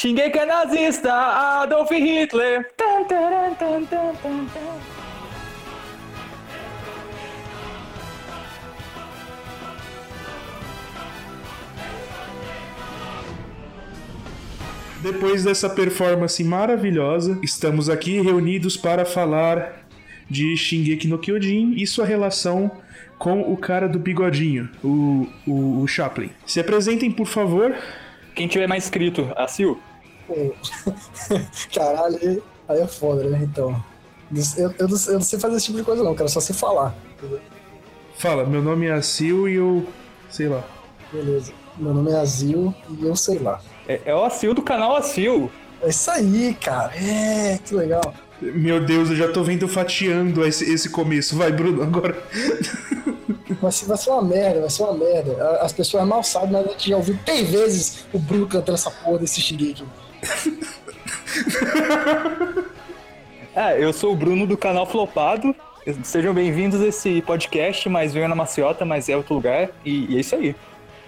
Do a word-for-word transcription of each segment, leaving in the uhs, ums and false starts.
Shingeki é nazista, Adolf Hitler. Tan, taran, tan, tan, tan, tan. Depois dessa performance maravilhosa, estamos aqui reunidos para falar de Shingeki no Kyojin e sua relação com o cara do bigodinho, o, o, o Chaplin. Se apresentem, por favor. Quem tiver mais escrito, Azil? Caralho, aí é foda, né? Então, eu, eu, não, eu não sei fazer esse tipo de coisa não, cara, só sei falar. Fala, meu nome é Azil e eu... sei lá. Beleza, meu nome é Azil e eu sei lá. É, é o Azil do canal Azil. É isso aí, cara, é, que legal. Meu Deus, eu já tô vendo fatiando esse, esse começo. Vai, Bruno, agora. Mas vai ser uma merda, vai ser uma merda. As pessoas mal sabem, mas a gente já ouviu três vezes o Bruno cantando essa porra desse Shingeki. Ah, eu sou o Bruno do canal Flopado. Sejam bem-vindos a esse podcast, mas venho na maciota, mas é outro lugar. E, e é isso aí.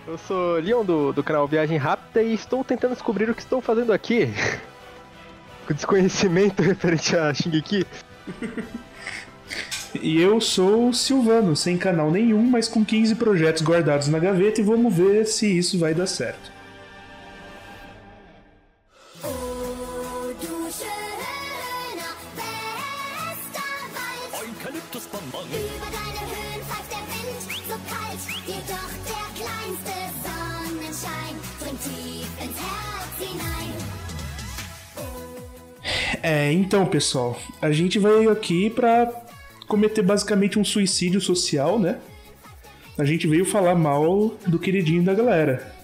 Eu sou o Leon do, do canal Viagem Rápida e estou tentando descobrir o que estou fazendo aqui. Com desconhecimento referente a Shingeki. E eu sou o Silvano, sem canal nenhum, mas com quinze projetos guardados na gaveta, e vamos ver se isso vai dar certo. É, então, pessoal, a gente veio aqui pra cometer basicamente um suicídio social, né? A gente veio falar mal do queridinho da galera.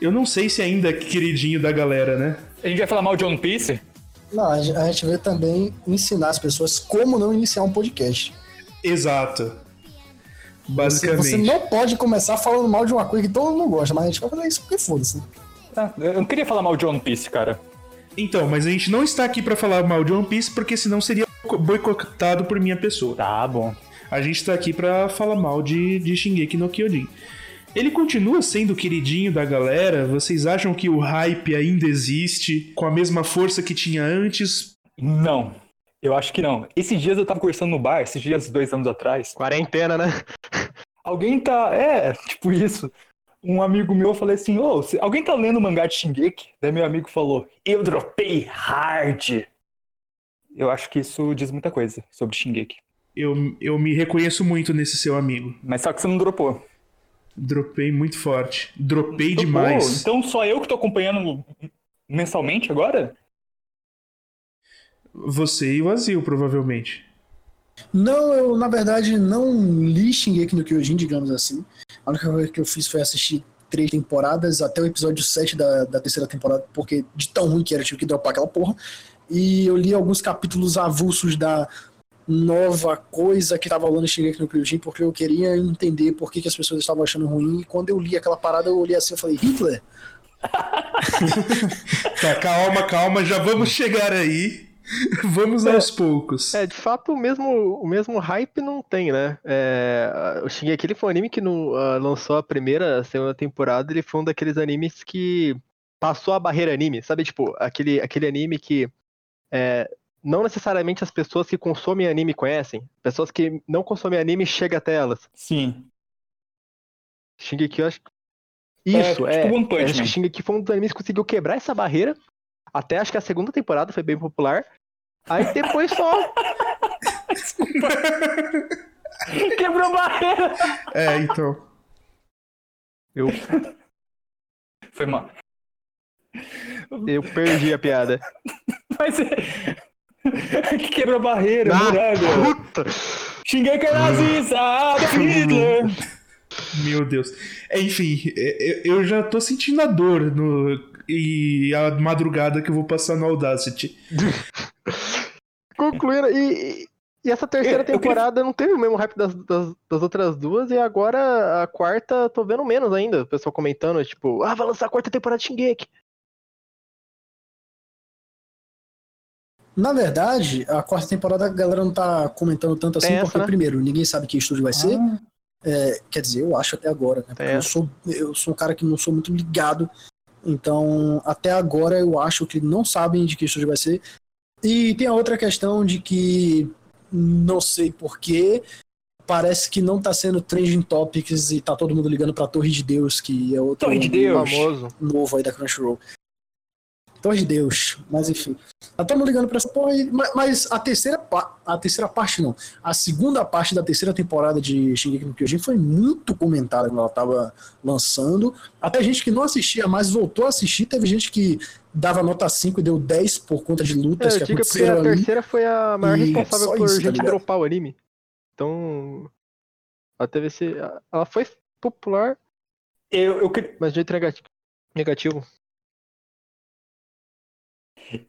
Eu não sei se ainda é queridinho da galera, né? A gente vai falar mal de One Piece? Não, a gente veio também ensinar as pessoas como não iniciar um podcast. Exato. Basicamente. Você não pode começar falando mal de uma coisa que todo mundo gosta, mas a gente vai fazer isso porque foda-se. Ah, eu não queria falar mal de One Piece, cara. Então, mas a gente não está aqui para falar mal de One Piece, porque senão seria boicotado por minha pessoa. Tá bom. A gente está aqui para falar mal de, de Shingeki no Kyojin. Ele continua sendo o queridinho da galera? Vocês acham que o hype ainda existe com a mesma força que tinha antes? Não, eu acho que não. Esses dias eu tava conversando no bar, esses dias dois anos atrás. Quarentena, né? Alguém tá... é, tipo isso... Um amigo meu, eu falei assim, ô, oh, alguém tá lendo o mangá de Shingeki? Daí meu amigo falou, eu dropei hard. Eu acho que isso diz muita coisa sobre Shingeki. Eu, eu me reconheço muito nesse seu amigo. Mas só que você não dropou. Dropei muito forte. Dropei dropou. demais. Então só eu que tô acompanhando mensalmente agora? Você e o Azil, provavelmente. Não, eu, na verdade, não li Shingeki no Kyojin, digamos assim. A única coisa que eu fiz foi assistir três temporadas, até o episódio sete da, da terceira temporada, porque de tão ruim que era, eu tive que dropar aquela porra. E eu li alguns capítulos avulsos da nova coisa que tava rolando em Shingeki no Kyojin, porque eu queria entender por que, que as pessoas estavam achando ruim. E quando eu li aquela parada, eu olhei assim e falei, Hitler? Tá, calma, calma, já vamos chegar aí. Vamos aos é, poucos. É, de fato, o mesmo, o mesmo hype não tem, né? É, o Shingeki foi um anime que no, uh, lançou a primeira, a segunda temporada. Ele foi um daqueles animes que passou a barreira anime, sabe? Tipo, aquele, aquele anime que é, não necessariamente as pessoas que consomem anime conhecem. Pessoas que não consomem anime chegam até elas. Sim. Shingeki, eu acho que... Isso, é. é, tipo é, é acho que Shingeki foi um dos animes que conseguiu quebrar essa barreira. Até acho que a segunda temporada foi bem popular. Aí depois só... Desculpa. Quebrou barreira. É, então... Eu... Foi mal. Eu perdi a piada. Mas... Que quebrou barreira, ah, muralha. Puta! Xinguei que é nazista, Hitler. Meu Deus. Enfim, eu já tô sentindo a dor no... e a madrugada que eu vou passar no Audacity. Concluíram. E, e essa terceira eu, temporada eu queria... não teve o mesmo hype das, das, das outras duas, e agora a quarta tô vendo menos ainda. O pessoal comentando, tipo, ah, vai lançar a quarta temporada de Shingeki. Na verdade, a quarta temporada a galera não tá comentando tanto assim, essa, porque, né? Primeiro, ninguém sabe que estúdio vai ah. ser. É, quer dizer, eu acho até agora, né? Porque eu sou, eu sou um cara que não sou muito ligado Então, até agora, eu acho que não sabem de que estúdio vai ser. E tem a outra questão de que, não sei porquê, parece que não tá sendo trending topics e tá todo mundo ligando pra Torre de Deus, que é outro Torre de Deus. Famoso novo aí da Crunchyroll. Torre de Deus, mas enfim. Tá todo mundo ligando pra essa porra, mas, mas a terceira a terceira parte não. A segunda parte da terceira temporada de Shingeki no Kyojin foi muito comentada quando ela tava lançando. Até gente que não assistia mais voltou a assistir. Teve gente que dava nota cinco e deu dez por conta de lutas é, que aconteceram. A terceira foi a maior responsável por isso, gente tá dropar o anime. Então, a T V C, ela foi popular, eu, eu queria... mas de jeito negativo.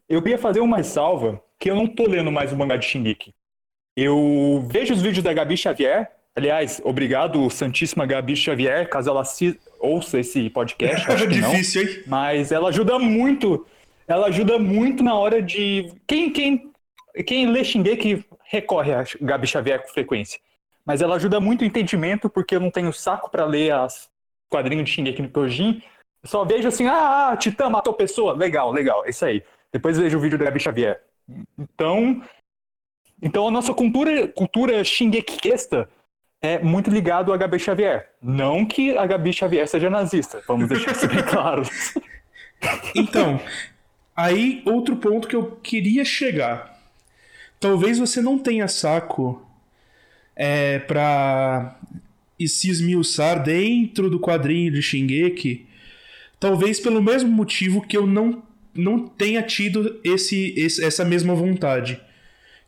Eu queria fazer uma ressalva, que eu não tô lendo mais o mangá de Shingeki. Eu vejo os vídeos da Gabi Xavier, aliás, obrigado, Santíssima Gabi Xavier, caso ela se... ouça esse podcast, acho que não. Difícil, hein? Mas ela ajuda muito, ela ajuda muito na hora de... Quem, quem, quem lê Shingeki... recorre a Gabi Xavier com frequência. Mas ela ajuda muito o entendimento, porque eu não tenho saco pra ler as quadrinhos de Shingeki no Kyojin. Eu só vejo assim, ah, Titã matou pessoa. Legal, legal, é isso aí. Depois vejo o vídeo da Gabi Xavier. Então, então a nossa cultura, cultura shingekista é muito ligada à Gabi Xavier. Não que a Gabi Xavier seja nazista, vamos deixar isso bem claro. Então, aí outro ponto que eu queria chegar... Talvez você não tenha saco é, pra se esmiuçar dentro do quadrinho de Shingeki. Talvez pelo mesmo motivo que eu não, não tenha tido esse, esse, essa mesma vontade.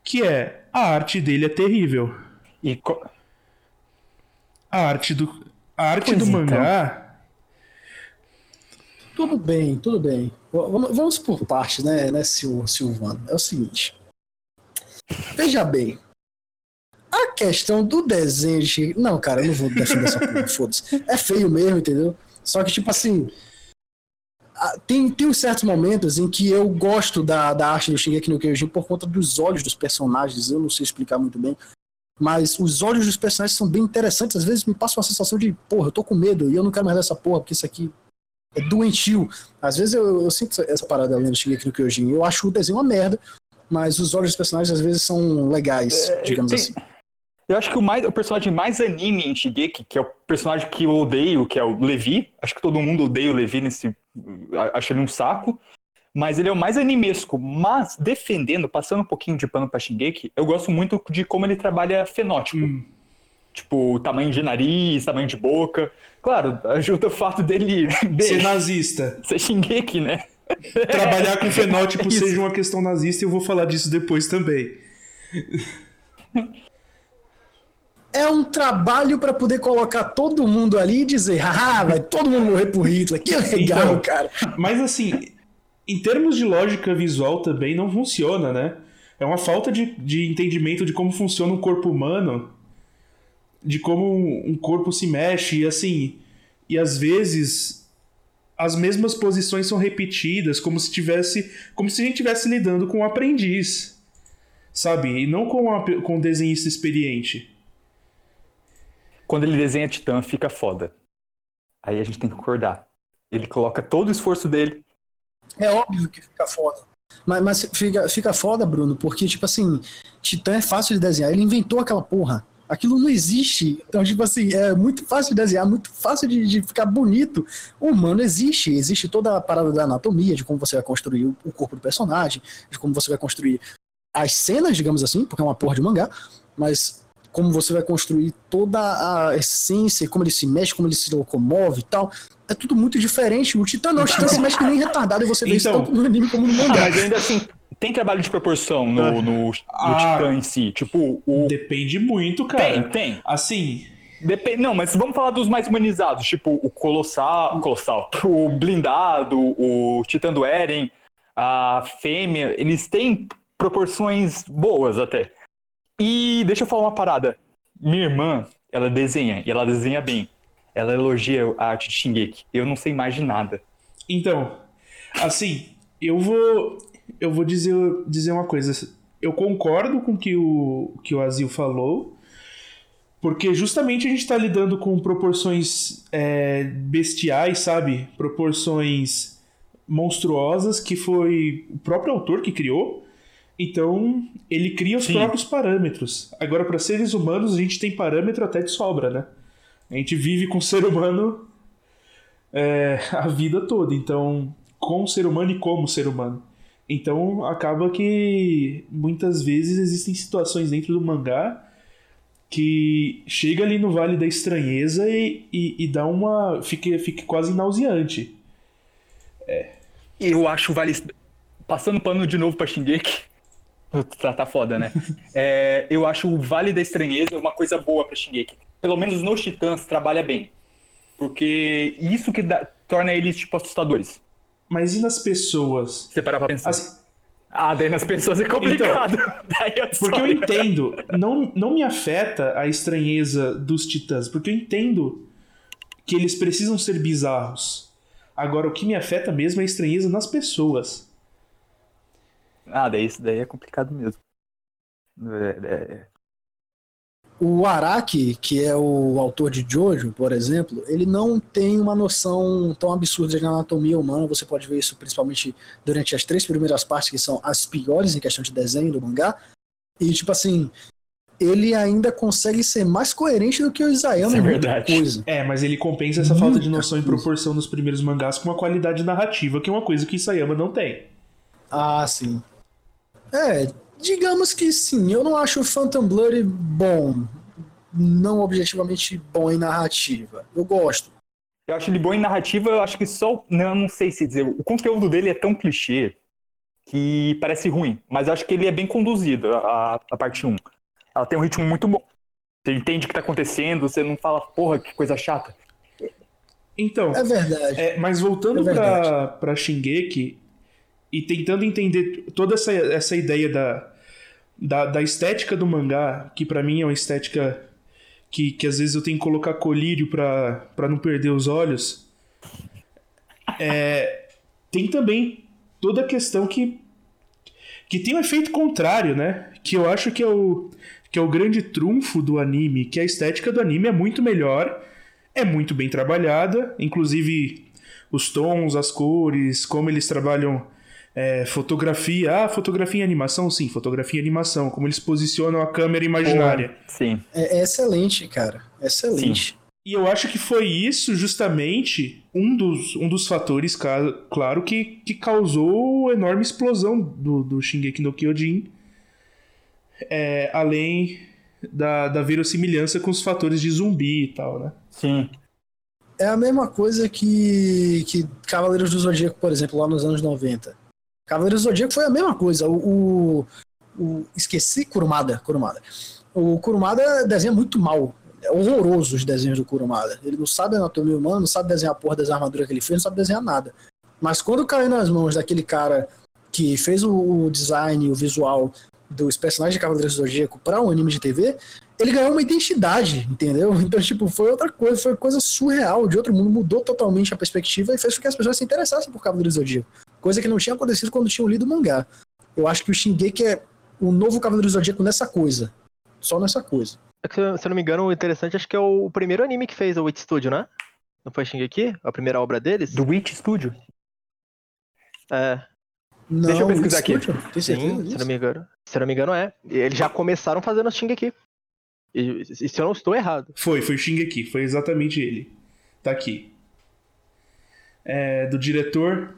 Que é, a arte dele é terrível. E co... A arte do, a arte do mangá... Tudo bem, tudo bem. Vamos por partes, né, né Silvano? É o seguinte... Veja bem, a questão do desenho de... Não, cara, eu não vou defender essa porra, foda-se. É feio mesmo, entendeu? Só que, tipo assim, tem, tem uns certos momentos em que eu gosto da, da arte do Shingeki no Kyojin por conta dos olhos dos personagens, eu não sei explicar muito bem, mas os olhos dos personagens são bem interessantes, às vezes me passa uma sensação de, porra, eu tô com medo e eu não quero mais ler essa porra, porque isso aqui é doentio. Às vezes eu, eu sinto essa parada lendo Shingeki no Kyojin, eu acho o desenho uma merda, mas os olhos dos personagens às vezes são legais, é, digamos tem, assim. Eu acho que o, mais, o personagem mais anime em Shingeki, que é o personagem que eu odeio, que é o Levi, acho que todo mundo odeia o Levi nesse... acha ele um saco, mas ele é o mais animesco, mas defendendo, passando um pouquinho de pano pra Shingeki, eu gosto muito de como ele trabalha fenótipo. Hum. Tipo, tamanho de nariz, tamanho de boca, claro, ajuda o fato dele... Ser nazista. Ser Shingeki, né? Trabalhar com fenótipo é seja uma questão nazista, e eu vou falar disso depois também. É um trabalho pra poder colocar todo mundo ali e dizer, ah, vai todo mundo morrer por Hitler, que legal, então, cara. Mas assim, em termos de lógica visual também não funciona, né? É uma falta de, de entendimento de como funciona um corpo humano, de como um, um corpo se mexe, e assim, e às vezes... as mesmas posições são repetidas, como se tivesse, como se a gente estivesse lidando com um aprendiz, sabe? E não com, uma, com um desenhista experiente. Quando ele desenha Titã, fica foda. Aí a gente tem que concordar. Ele coloca todo o esforço dele. É óbvio que fica foda. Mas, mas fica, fica foda, Bruno, porque, tipo assim, Titã é fácil de desenhar. Ele inventou aquela porra. Aquilo não existe, então tipo assim, é muito fácil de desenhar, muito fácil de, de ficar bonito. O humano existe, existe toda a parada da anatomia, de como você vai construir o corpo do personagem, de como você vai construir as cenas, digamos assim, porque é uma porra de mangá, mas como você vai construir toda a essência, como ele se mexe, como ele se locomove e tal, é tudo muito diferente. O Titã não, o Titã se mexe que nem retardado, e você vê então... isso tanto no anime como no mangá. Mas ainda assim... Tem trabalho de proporção no, no, ah, no Titã em si, tipo... O... Depende muito, cara. Tem, tem. Assim... Depende... Não, mas vamos falar dos mais humanizados, tipo o Colossal, o, Colossal, o Blindado, o Titã do Eren, a Fêmea, eles têm proporções boas até. E deixa eu falar uma parada. Minha irmã, ela desenha, e ela desenha bem. Ela elogia a arte de Shingeki. Eu não sei mais de nada. Então, assim, eu vou... Eu vou dizer, dizer uma coisa. Eu concordo com o que o, que o Azil falou, porque justamente a gente está lidando com proporções é, bestiais, sabe? Proporções monstruosas que foi o próprio autor que criou. Então, ele cria os Sim. próprios parâmetros. Agora, para seres humanos, a gente tem parâmetro até de sobra, né? A gente vive com o ser humano é, a vida toda. Então, com o ser humano e como ser humano. Então, acaba que muitas vezes existem situações dentro do mangá que chega ali no Vale da Estranheza e, e, e dá uma... Fica, fica quase nauseante. É. Eu acho o Vale... Passando pano de novo pra Shingeki. Tá, tá foda, né? é, eu acho o Vale da Estranheza uma coisa boa pra Shingeki. Pelo menos nos Titãs trabalha bem. Porque isso que dá, torna eles, tipo, assustadores. Mas e nas pessoas? Você parar pra pensar? As... Ah, daí nas pessoas é complicado. Então, daí eu porque eu entendo. Não, não me afeta a estranheza dos Titãs. Porque eu entendo que eles precisam ser bizarros. Agora, o que me afeta mesmo é a estranheza nas pessoas. Ah, daí isso daí é complicado mesmo. É... O Araki, que é o autor de Jojo, por exemplo, ele não tem uma noção tão absurda de anatomia humana. Você pode ver isso principalmente durante as três primeiras partes, que são as piores em questão de desenho do mangá. E, tipo assim, ele ainda consegue ser mais coerente do que o Isayama. É verdade. Coisa. É, mas ele compensa essa falta Muita de noção coisa. Em proporção nos primeiros mangás com uma qualidade narrativa, que é uma coisa que Isayama não tem. Ah, sim. É... Digamos que sim, eu não acho o Phantom Blood bom, não objetivamente bom em narrativa, eu gosto. Eu acho ele bom em narrativa, eu acho que só, não, não sei se dizer, o conteúdo dele é tão clichê que parece ruim, mas eu acho que ele é bem conduzido, a, a parte um. Ela tem um ritmo muito bom, você entende o que tá acontecendo, você não fala, porra, que coisa chata. Então, é verdade. É, mas voltando é pra, pra Shingeki... E tentando entender toda essa, essa ideia da, da, da estética do mangá, que pra mim é uma estética que, que às vezes eu tenho que colocar colírio pra, pra não perder os olhos. É, tem também toda a questão que, que tem um efeito contrário, né? Que eu acho que é, o, que é o grande trunfo do anime, que a estética do anime é muito melhor, é muito bem trabalhada, inclusive os tons, as cores, como eles trabalham... É, fotografia, ah, fotografia e animação, sim, fotografia e animação, como eles posicionam a câmera imaginária. Sim. É, é excelente, cara, excelente. Sim. E eu acho que foi isso justamente um dos, um dos fatores, claro, que, que causou a enorme explosão do, do Shingeki no Kyojin, é, além da, da verossimilhança com os fatores de zumbi e tal, né? Sim. É a mesma coisa que, que Cavaleiros do Zodíaco, por exemplo, lá nos anos noventa. Cavaleiros do Zodíaco foi a mesma coisa. O, o, o esqueci Kurumada, Kurumada. O Kurumada desenha muito mal. É horroroso os desenhos do Kurumada. Ele não sabe anatomia humana, não sabe desenhar a porra das armaduras que ele fez, não sabe desenhar nada. Mas quando caiu nas mãos daquele cara que fez o, o design, o visual dos personagens de Cavaleiros do Zodíaco para um anime de T V, ele ganhou uma identidade, entendeu? Então, tipo, foi outra coisa, foi coisa surreal de outro mundo, mudou totalmente a perspectiva e fez com que as pessoas se interessassem por Cavaleiros do Zodíaco. Coisa que não tinha acontecido quando tinham lido o mangá. Eu acho que o Shingeki é o novo Cavaleiro Zodíaco nessa coisa. Só nessa coisa. Se eu não me engano, o interessante acho que é o primeiro anime que fez a W I T Studio, né? Não foi Shingeki? A primeira obra deles? Do W I T Studio? É. Não, deixa eu pesquisar aqui. Tem certeza disso? Se não me engano. Se não me engano, é. Eles já começaram fazendo o Shingeki. E, e se eu não estou errado. Foi, foi o Shingeki. Foi exatamente ele. Tá aqui. É, do diretor...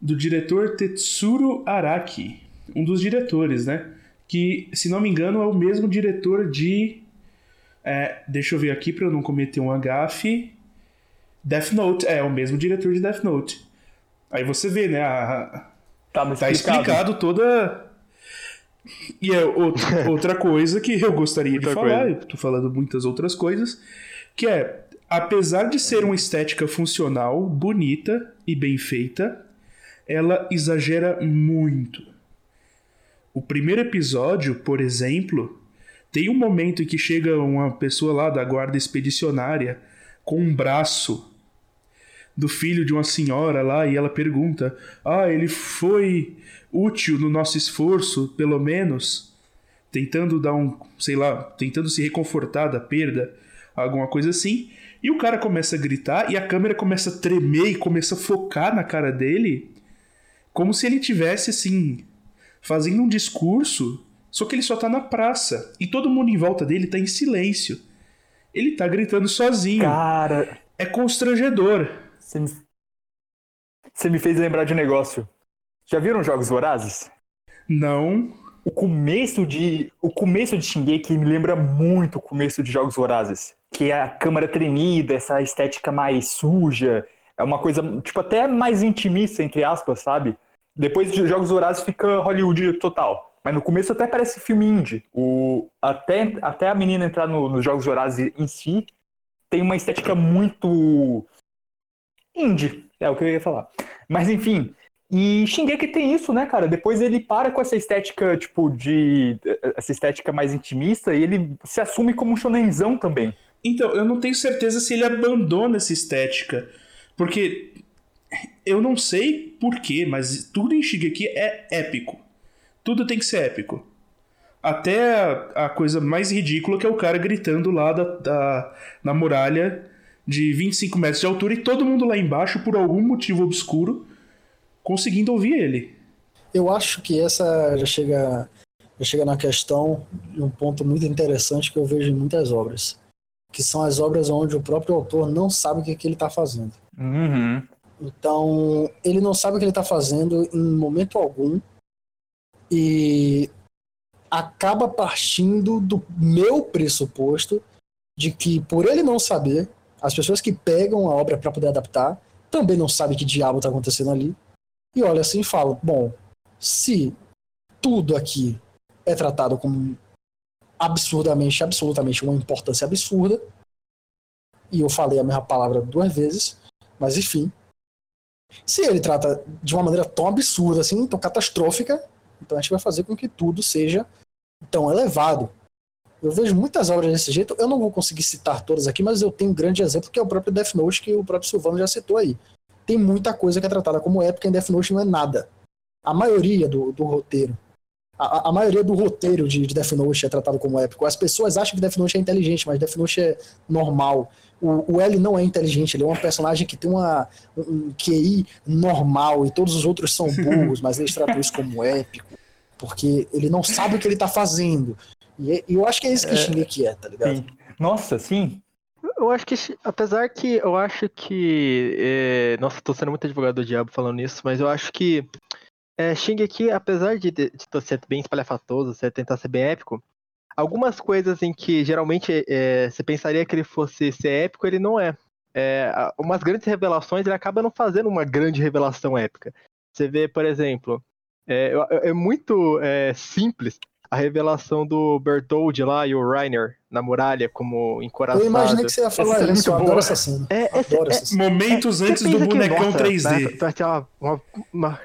do diretor Tetsuro Araki, um dos diretores, né? Que, se não me engano, é o mesmo diretor de... É, deixa eu ver aqui pra eu não cometer um gafe. Death Note, é, é o mesmo diretor de Death Note. Aí você vê, né? A, tá tá explicado. explicado toda... E é outra, outra coisa que eu gostaria muita de falar, coisa. Eu tô falando muitas outras coisas, que é, apesar de ser uma estética funcional, bonita e bem feita... ela exagera muito. O primeiro episódio, por exemplo, tem um momento em que chega uma pessoa lá da guarda expedicionária com um braço do filho de uma senhora lá e ela pergunta: ah, ele foi útil no nosso esforço, pelo menos? Tentando dar um, sei lá, tentando se reconfortar da perda, alguma coisa assim. E o cara começa a gritar e a câmera começa a tremer e começa a focar na cara dele... como se ele tivesse assim, fazendo um discurso, só que ele só tá na praça e todo mundo em volta dele tá em silêncio. Ele tá gritando sozinho. Cara... É constrangedor. Você me... Você me fez lembrar de um negócio. Já viram Jogos Vorazes? Não. O começo de, o começo de Shingeki me lembra muito o começo de Jogos Vorazes. Que é a câmera tremida, essa estética mais suja. É uma coisa, tipo, até mais intimista, entre aspas, sabe? Depois de Jogos Vorazes fica Hollywood total. Mas no começo até parece filme indie. O, até, até a menina entrar nos no Jogos Vorazes em si, tem uma estética muito indie. É o que eu ia falar. Mas enfim... E Shingeki tem isso, né, cara? Depois ele para com essa estética, tipo, de... Essa estética mais intimista e ele se assume como um shonenzão também. Então, eu não tenho certeza se ele abandona essa estética. Porque eu não sei porquê, mas tudo em Shingeki é épico. Tudo tem que ser épico. Até a, a coisa mais ridícula que é o cara gritando lá da, da, na muralha de vinte e cinco metros de altura e todo mundo lá embaixo, por algum motivo obscuro, conseguindo ouvir ele. Eu acho que essa já chega, já chega na questão de um ponto muito interessante que eu vejo em muitas obras, que são as obras onde o próprio autor não sabe o que, é que ele está fazendo. Uhum. Então, ele não sabe o que ele está fazendo em momento algum e acaba partindo do meu pressuposto de que, por ele não saber, as pessoas que pegam a obra para poder adaptar também não sabem que diabo está acontecendo ali. E olha assim e fala, bom, se tudo aqui é tratado como absurdamente, absolutamente uma importância absurda, e eu falei a mesma palavra duas vezes, mas enfim, se ele trata de uma maneira tão absurda, assim, tão catastrófica, então a gente vai fazer com que tudo seja tão elevado. Eu vejo muitas obras desse jeito, eu não vou conseguir citar todas aqui, mas eu tenho um grande exemplo que é o próprio Death Note, que o próprio Silvano já citou aí. Tem muita coisa que é tratada como épica, em Death Note não é nada. A maioria do, do roteiro, a, a maioria do roteiro de, de Death Note é tratado como épico. As pessoas acham que Death Note é inteligente, mas Death Note é normal. O, o L não é inteligente, ele é um personagem que tem uma, um Q I normal e todos os outros são burros, mas eles tratam isso como épico, porque ele não sabe o que ele tá fazendo. E, e eu acho que é isso que é, Shingeki é, tá ligado? Sim. Nossa, sim. Eu acho que, apesar que eu acho que... É, nossa, tô sendo muito advogado do diabo falando isso, mas eu acho que é, Shingeki, apesar de, de, de ser bem espalhafatoso, ser, tentar ser bem épico, algumas coisas em que geralmente é, você pensaria que ele fosse ser épico, ele não é. é. Umas grandes revelações, ele acaba não fazendo uma grande revelação épica. Você vê, por exemplo, é, é muito é, simples... A revelação do Bertolt lá e o Reiner na muralha como encoraçado. Eu imaginei que você ia falar essa isso, é eu adoro essa cena. É, é, adoro é, essa é, momentos é, antes do bonecão que, nossa, três D. Tá, tá, uma, uma...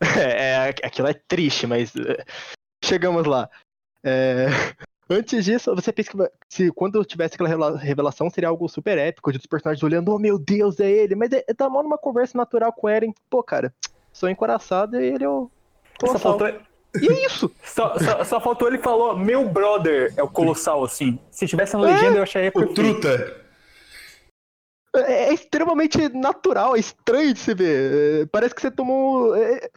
é, é, aquilo é triste, mas é, chegamos lá. É, antes disso, você pensa que se, quando tivesse aquela revelação seria algo super épico, de os personagens olhando, oh meu Deus, é ele. Mas é, tá mal numa conversa natural com o Eren. Pô, cara, sou encoraçado e ele é o... Essa faltou... E é isso! Só, só, só faltou ele falou, meu brother é o Colossal, assim. Se tivesse uma é, legenda, eu acharia... O Truta! É, é extremamente natural, é estranho de se ver. É, parece que você tomou... É,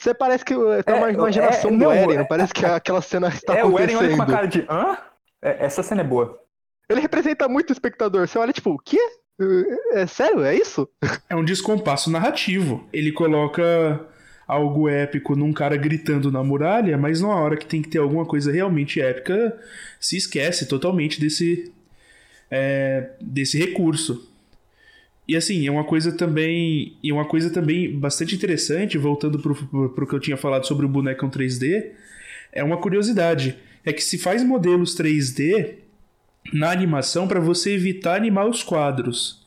você parece que tá é, uma imaginação é, do Eren, não é, parece que aquela cena está é, acontecendo. É, o Eren olha com uma cara de... Hã? É, essa cena é boa. Ele representa muito o espectador. Você olha, tipo, o quê? É, é sério? É isso? É um descompasso narrativo. Ele coloca... algo épico num cara gritando na muralha, mas na hora que tem que ter alguma coisa realmente épica, se esquece totalmente desse, é, desse recurso. E assim, é uma coisa também, e uma coisa também bastante interessante, voltando para o que eu tinha falado sobre o bonecão três D, é uma curiosidade, é que se faz modelos três D na animação para você evitar animar os quadros.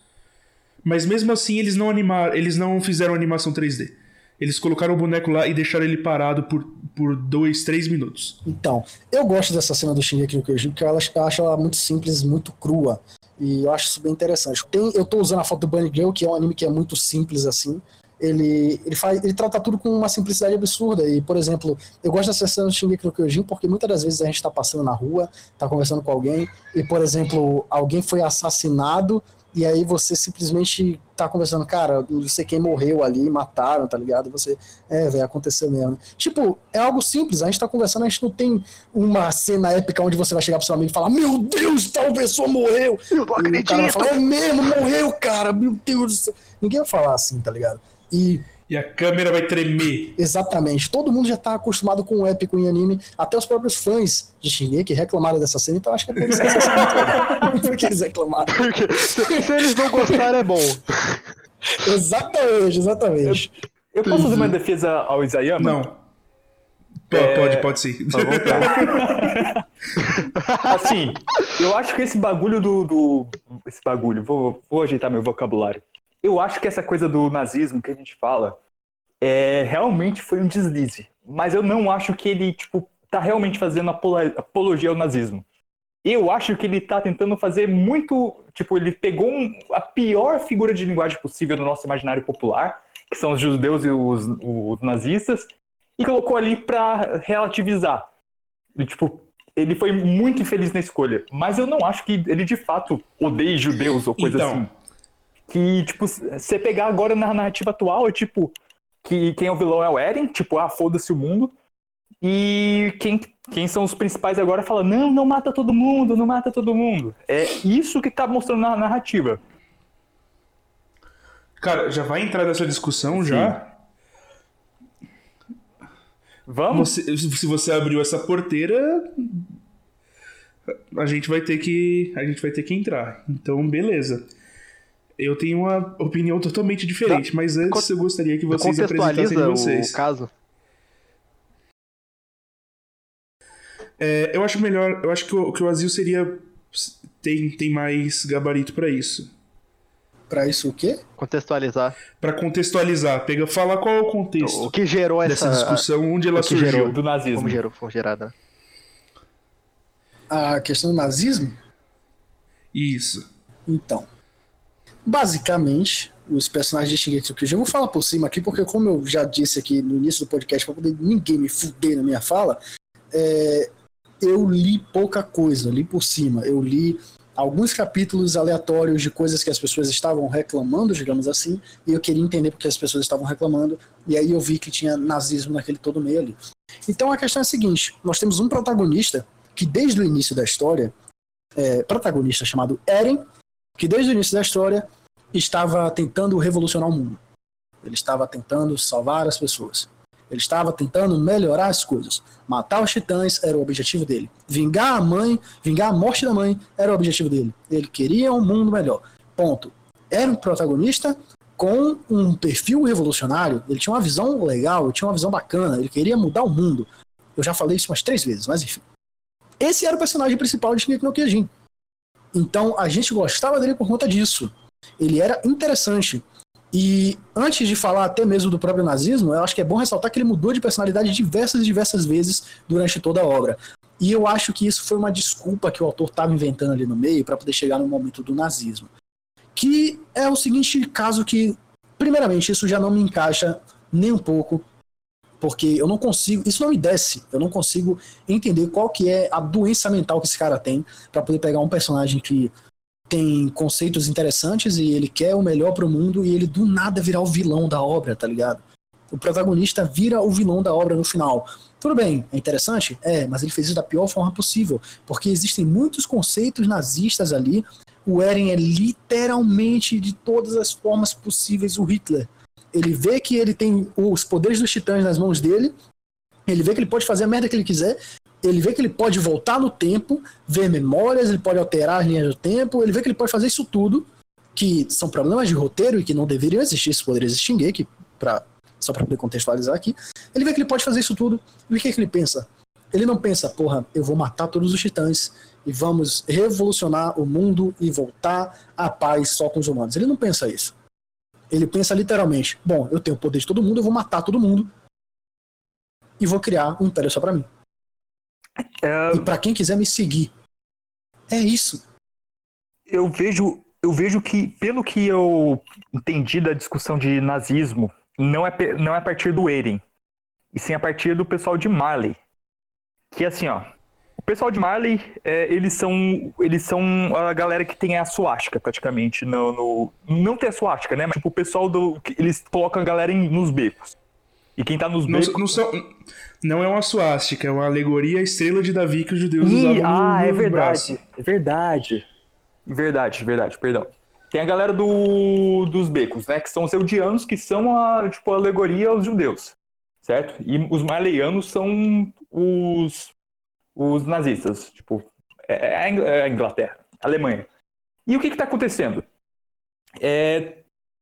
Mas mesmo assim eles não animaram, eles não fizeram animação três D. Eles colocaram o boneco lá e deixaram ele parado por, por dois, três minutos. Então, eu gosto dessa cena do Shingeki no Kyojin, porque eu acho ela muito simples, muito crua. E eu acho isso bem interessante. Tem, eu tô usando a foto do Bunny Girl, que é um anime que é muito simples, assim. Ele, ele, faz, ele trata tudo com uma simplicidade absurda. E, por exemplo, eu gosto dessa cena do Shingeki no Kyojin, porque muitas das vezes a gente tá passando na rua, tá conversando com alguém, e, por exemplo, alguém foi assassinado... e aí você simplesmente tá conversando, cara, não sei quem morreu ali, mataram, tá ligado? Você, é, velho, aconteceu mesmo. Tipo, é algo simples, a gente tá conversando, a gente não tem uma cena épica onde você vai chegar pro seu amigo e falar, meu Deus, tal pessoa morreu! Eu não acredito! E o cara vai falar, é mesmo, morreu, cara, meu Deus do céu! Ninguém vai falar assim, tá ligado? E... E a câmera vai tremer. Exatamente. Todo mundo já tá acostumado com o épico em anime. Até os próprios fãs de Shingeki reclamaram dessa cena, então acho que é por isso que essa cena... Por que eles reclamaram? Porque se eles não gostaram, é bom. Exatamente, exatamente. Eu, eu posso fazer uma defesa ao Isayama? Não. É... Pode, pode sim. Tá bom, tá. Assim, eu acho que esse bagulho do... do... Esse bagulho, vou, vou ajeitar meu vocabulário. Eu acho que essa coisa do nazismo que a gente fala é, realmente foi um deslize. Mas eu não acho que ele, tipo, tá realmente fazendo apologia ao nazismo. Eu acho que ele tá tentando fazer muito... Tipo, ele pegou um, a pior figura de linguagem possível no nosso imaginário popular, que são os judeus e os, os nazistas, e colocou ali pra relativizar. E, tipo, ele foi muito infeliz na escolha. Mas eu não acho que ele, de fato, odeie judeus ou coisa então... assim. Que, tipo, você pegar agora na narrativa atual, é tipo, que quem é o vilão é o Eren, tipo, ah, foda-se o mundo. E quem, quem são os principais agora fala, não, não mata todo mundo, não mata todo mundo. É isso que tá mostrando na narrativa. Cara, já vai entrar nessa discussão, sim, já? Vamos? Você, se você abriu essa porteira, a gente vai ter que, a gente vai ter que entrar. Então, beleza. Eu tenho uma opinião totalmente diferente, tá, mas antes eu gostaria que vocês apresentassem de vocês. O caso. É, eu acho melhor, eu acho que o, que o Azil seria tem, tem mais gabarito pra isso. Pra isso o quê? Contextualizar. Pra contextualizar, pega, falar qual é o contexto. O que gerou essa dessa discussão, onde ela o que surgiu, gerou, do nazismo. Como gerou, foi gerada. A questão do nazismo? Isso. Então, basicamente, os personagens de Shingeki no Kyojin, eu vou falar por cima aqui, porque como eu já disse aqui no início do podcast, pra poder ninguém me fuder na minha fala, é, eu li pouca coisa, eu li por cima, eu li alguns capítulos aleatórios de coisas que as pessoas estavam reclamando, digamos assim, e eu queria entender porque as pessoas estavam reclamando, e aí eu vi que tinha nazismo naquele todo meio ali. Então a questão é a seguinte, nós temos um protagonista que desde o início da história, é, protagonista chamado Eren, que desde o início da história estava tentando revolucionar o mundo. Ele estava tentando salvar as pessoas. Ele estava tentando melhorar as coisas. Matar os titãs era o objetivo dele. Vingar a mãe, vingar a morte da mãe era o objetivo dele. Ele queria um mundo melhor. Ponto. Era um protagonista com um perfil revolucionário. Ele tinha uma visão legal, ele tinha uma visão bacana. Ele queria mudar o mundo. Eu já falei isso umas três vezes, mas enfim. Esse era o personagem principal de Shingeki no Kyojin. Então a gente gostava dele por conta disso. Ele era interessante. E antes de falar até mesmo do próprio nazismo, eu acho que é bom ressaltar que ele mudou de personalidade diversas e diversas vezes durante toda a obra. E eu acho que isso foi uma desculpa que o autor estava inventando ali no meio para poder chegar no momento do nazismo. Que é o seguinte caso que, primeiramente, isso já não me encaixa nem um pouco, porque eu não consigo, isso não me desce, eu não consigo entender qual que é a doença mental que esse cara tem pra poder pegar um personagem que tem conceitos interessantes e ele quer o melhor pro mundo e ele do nada virar o vilão da obra, tá ligado? O protagonista vira o vilão da obra no final. Tudo bem, é interessante? É, mas ele fez isso da pior forma possível, porque existem muitos conceitos nazistas ali, o Eren é literalmente de todas as formas possíveis o Hitler. Ele vê que ele tem os poderes dos titãs nas mãos dele, ele vê que ele pode fazer a merda que ele quiser, ele vê que ele pode voltar no tempo, ver memórias, ele pode alterar as linhas do tempo, ele vê que ele pode fazer isso tudo, que são problemas de roteiro e que não deveriam existir, esses poderes de Shingeki, pra, só para poder contextualizar aqui, ele vê que ele pode fazer isso tudo, e o que é que ele pensa? Ele não pensa, porra, eu vou matar todos os titãs e vamos revolucionar o mundo e voltar à paz só com os humanos. Ele não pensa isso. Ele pensa literalmente, bom, eu tenho o poder de todo mundo, eu vou matar todo mundo e vou criar um império só pra mim. É... E pra quem quiser me seguir. É isso. Eu vejo, eu vejo que, pelo que eu entendi da discussão de nazismo, não é, não é a partir do Eren, e sim a partir do pessoal de Marley. Que assim, ó, O pessoal de Marley, é, eles, são, eles são a galera que tem a suástica, praticamente. No, no, não tem a suástica, né? Mas tipo, o pessoal do... Eles colocam a galera em, nos becos. E quem tá nos becos... Não, não, são, não é uma suástica, é uma alegoria à estrela de Davi que os judeus Ih, usavam no, ah, no, é verdade, braço. É verdade. Verdade, verdade, perdão. Tem a galera do, dos becos, né? Que são os eldianos, que são a tipo, alegoria aos judeus, certo? E os marleianos são os... Os nazistas, tipo, é a Inglaterra, a Alemanha. E o que que tá acontecendo? É,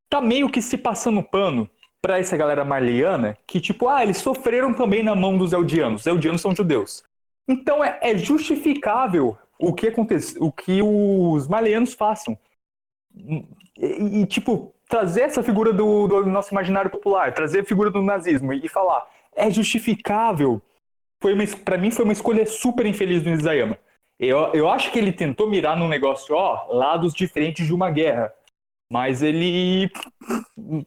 tá meio que se passando pano pra essa galera marliana que, tipo, ah, eles sofreram também na mão dos eldianos. Os eldianos são judeus. Então é, é justificável o que acontece, o que os marlianos façam. E, e tipo, trazer essa figura do, do nosso imaginário popular, trazer a figura do nazismo e, e falar, é justificável. Foi uma, pra mim foi uma escolha super infeliz do Isayama. Eu, eu acho que ele tentou mirar num negócio, ó, lados diferentes de uma guerra. Mas ele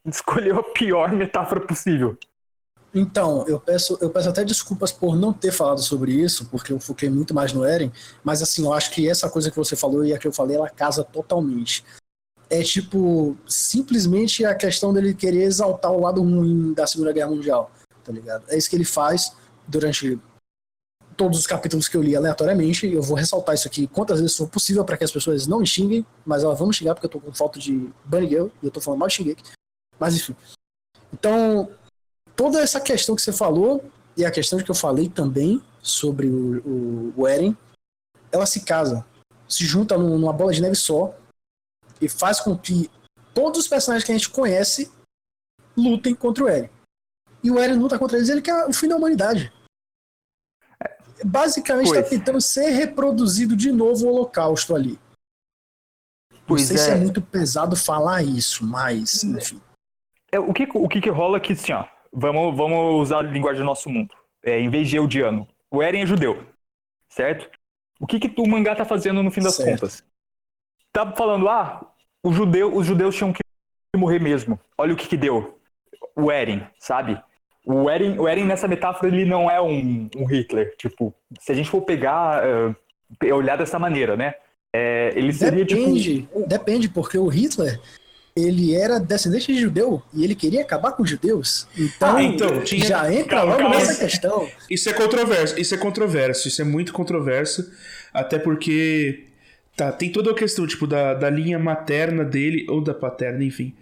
escolheu a pior metáfora possível. Então, eu peço, eu peço até desculpas por não ter falado sobre isso, porque eu foquei muito mais no Eren. Mas assim, eu acho que essa coisa que você falou e a que eu falei, ela casa totalmente. É tipo, simplesmente a questão dele querer exaltar o lado ruim da Segunda Guerra Mundial, tá ligado? É isso que ele faz... durante todos os capítulos que eu li aleatoriamente, eu vou ressaltar isso aqui quantas vezes for possível para que as pessoas não me xinguem, mas elas vão me xingar porque eu tô com falta de Bunny Girl, e eu tô falando mal de Shingeki, mas enfim. Então, toda essa questão que você falou, e a questão que eu falei também sobre o, o, o Eren, ela se casa, se junta numa bola de neve só, e faz com que todos os personagens que a gente conhece lutem contra o Eren. E o Eren luta contra eles, ele quer o fim da humanidade. Basicamente está tentando ser reproduzido de novo o Holocausto ali. Pois Não sei é. se é muito pesado falar isso, mas enfim. É, o que, o que, que rola aqui, assim, ó, vamos, vamos usar a linguagem do nosso mundo. É, em vez de eudiano, o Eren é judeu, certo? O que, que o mangá tá fazendo no fim das certo. contas? Tá falando, ah, o judeu, os judeus tinham que morrer mesmo. Olha o que que deu. O Eren, sabe? O Eren, o Eren, nessa metáfora, ele não é um, um Hitler. Tipo, se a gente for pegar, uh, olhar dessa maneira, né? É, ele seria, depende, tipo... Depende, porque o Hitler, ele era descendente de judeu e ele queria acabar com os judeus. Então, ah, então tinha... já entra calma, logo calma. nessa questão. Isso é controverso, isso é controverso, isso é muito controverso. Até porque tá, tem toda a questão, tipo, da, da linha materna dele, ou da paterna, enfim...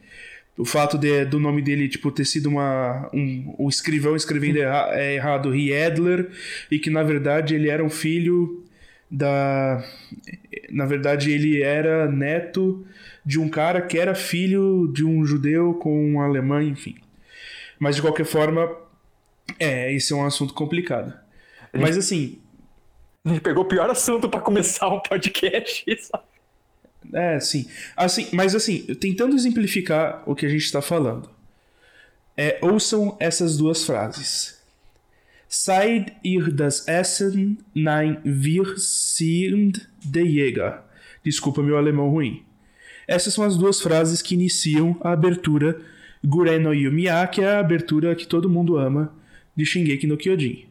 O fato de, do nome dele, tipo, ter sido uma, um, um escrivão escrevendo erra, é errado, Riedler, e que, na verdade, ele era um filho da... Na verdade, ele era neto de um cara que era filho de um judeu com um alemão, enfim. Mas, de qualquer forma, é, esse é um assunto complicado. Gente, mas, assim... A gente pegou o pior assunto para começar um podcast, isso... É, sim. Assim, mas assim, tentando exemplificar o que a gente está falando, é, ouçam essas duas frases. Seid ihr das Essen? Nein, wir sind der Jäger. Desculpa meu alemão ruim. Essas são as duas frases que iniciam a abertura Gurren no Yumiya, que é a abertura que todo mundo ama de Shingeki no Kyojin.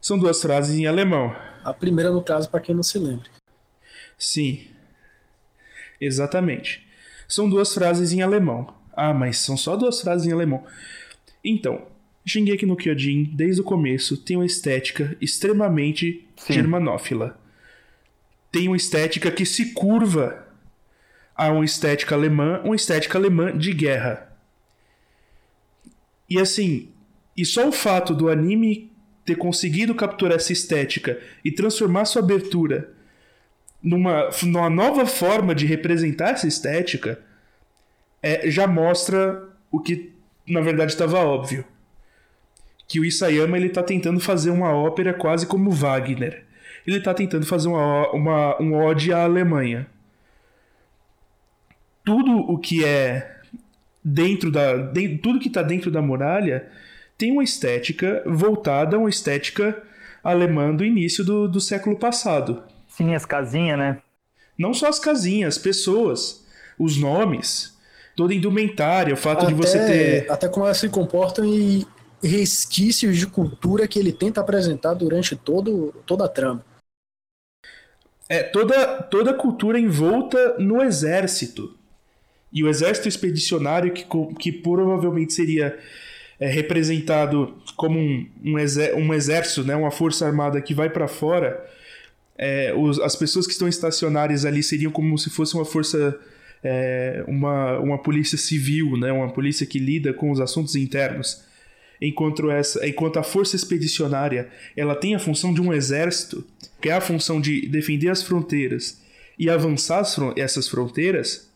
São duas frases em alemão. A primeira, no caso, para quem não se lembra. Sim. Exatamente. São duas frases em alemão. Ah, mas são só duas frases em alemão. Então, Shingeki no Kyojin, desde o começo, tem uma estética extremamente Sim. germanófila. Tem uma estética que se curva a uma estética alemã, uma estética alemã de guerra. E assim, e só o fato do anime ter conseguido capturar essa estética e transformar sua abertura Numa, numa nova forma de representar essa estética, é, já mostra o que, na verdade, estava óbvio. Que o Isayama está tentando fazer uma ópera quase como Wagner. Ele está tentando fazer uma, uma, um ode à Alemanha. Tudo o que é dentro da... De, tudo que está dentro da muralha tem uma estética voltada a uma estética alemã do início do, do século passado. Sim, as casinhas, né? Não só as casinhas, as pessoas, os nomes, toda a indumentária, o fato até, de você ter... Até como elas se comportam e resquícios de cultura que ele tenta apresentar durante todo, toda a trama. É, toda, toda a cultura envolta no exército. E o exército expedicionário, que, que provavelmente seria é, representado como um, um, exer, um exército, né, uma força armada que vai para fora, é, os, as pessoas que estão estacionárias ali seriam como se fosse uma força, é, uma, uma polícia civil, né, uma polícia que lida com os assuntos internos. Enquanto, essa, enquanto a força expedicionária ela tem a função de um exército, que é a função de defender as fronteiras e avançar as fron- essas fronteiras,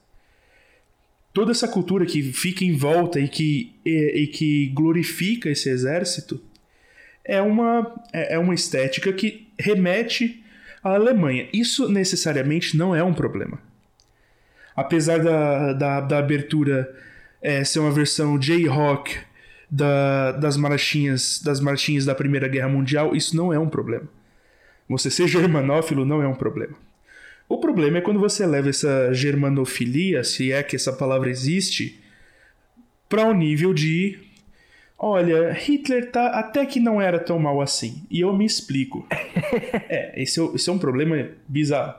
toda essa cultura que fica em volta e que, e, e que glorifica esse exército é uma, é uma estética que remete à Alemanha. Isso necessariamente não é um problema. Apesar da, da, da abertura é, ser uma versão J-Rock Da, das, marchinhas, das marchinhas da Primeira Guerra Mundial, isso não é um problema. Você ser germanófilo não é um problema. O problema é quando você leva essa germanofilia, se é que essa palavra existe, para o um nível de... Olha, Hitler tá, até que não era tão mal assim. E eu me explico. é, esse, esse é um problema bizarro.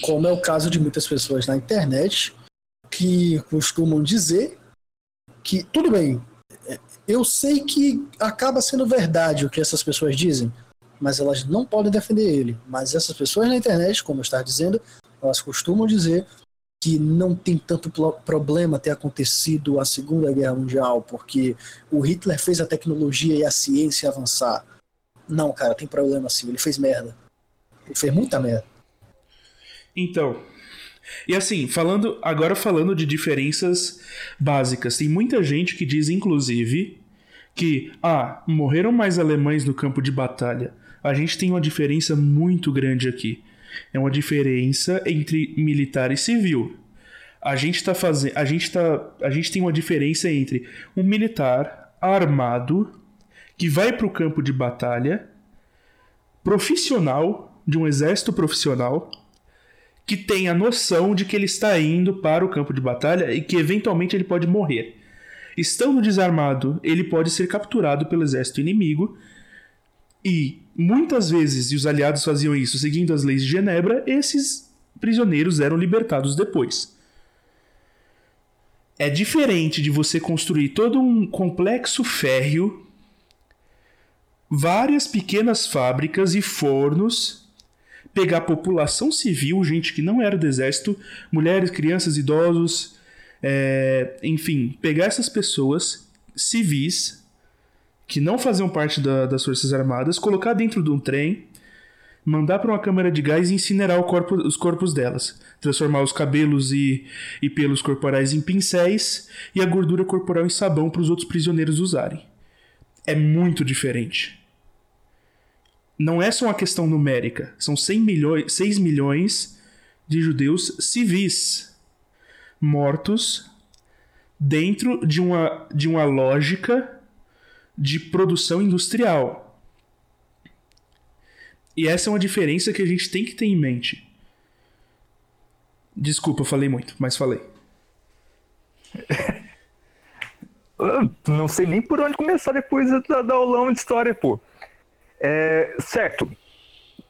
Como é o caso de muitas pessoas na internet que costumam dizer... que, tudo bem, eu sei que acaba sendo verdade o que essas pessoas dizem, mas elas não podem defender ele. Mas essas pessoas na internet, como eu estava dizendo, elas costumam dizer que não tem tanto problema ter acontecido a Segunda Guerra Mundial, porque o Hitler fez a tecnologia e a ciência avançar. Não, cara, tem problema sim, ele fez merda. Ele fez muita merda. Então... E assim, falando, agora falando de diferenças básicas, tem muita gente que diz, inclusive, que ah, morreram mais alemães no campo de batalha. A gente tem uma diferença muito grande aqui. É uma diferença entre militar e civil. A gente tá fazendo, a gente tá, a gente tem uma diferença entre um militar armado que vai para o campo de batalha, profissional, de um exército profissional, que tem a noção de que ele está indo para o campo de batalha e que eventualmente ele pode morrer. Estando desarmado, ele pode ser capturado pelo exército inimigo e muitas vezes, e os aliados faziam isso seguindo as leis de Genebra, esses prisioneiros eram libertados depois. É diferente de você construir todo um complexo férreo, várias pequenas fábricas e fornos, pegar a população civil, gente que não era do exército, mulheres, crianças, idosos, é, enfim, pegar essas pessoas civis que não faziam parte da, das forças armadas, colocar dentro de um trem, mandar para uma câmara de gás e incinerar o corpo, os corpos delas, transformar os cabelos e, e pelos corporais em pincéis e a gordura corporal em sabão para os outros prisioneiros usarem. É muito diferente. Não é só uma questão numérica. São cem milhões, seis milhões de judeus civis mortos dentro de uma, de uma lógica de produção industrial. E essa é uma diferença que a gente tem que ter em mente. Desculpa, eu falei muito, mas falei. Não sei nem por onde começar depois da, da aulão de história, pô. É, certo,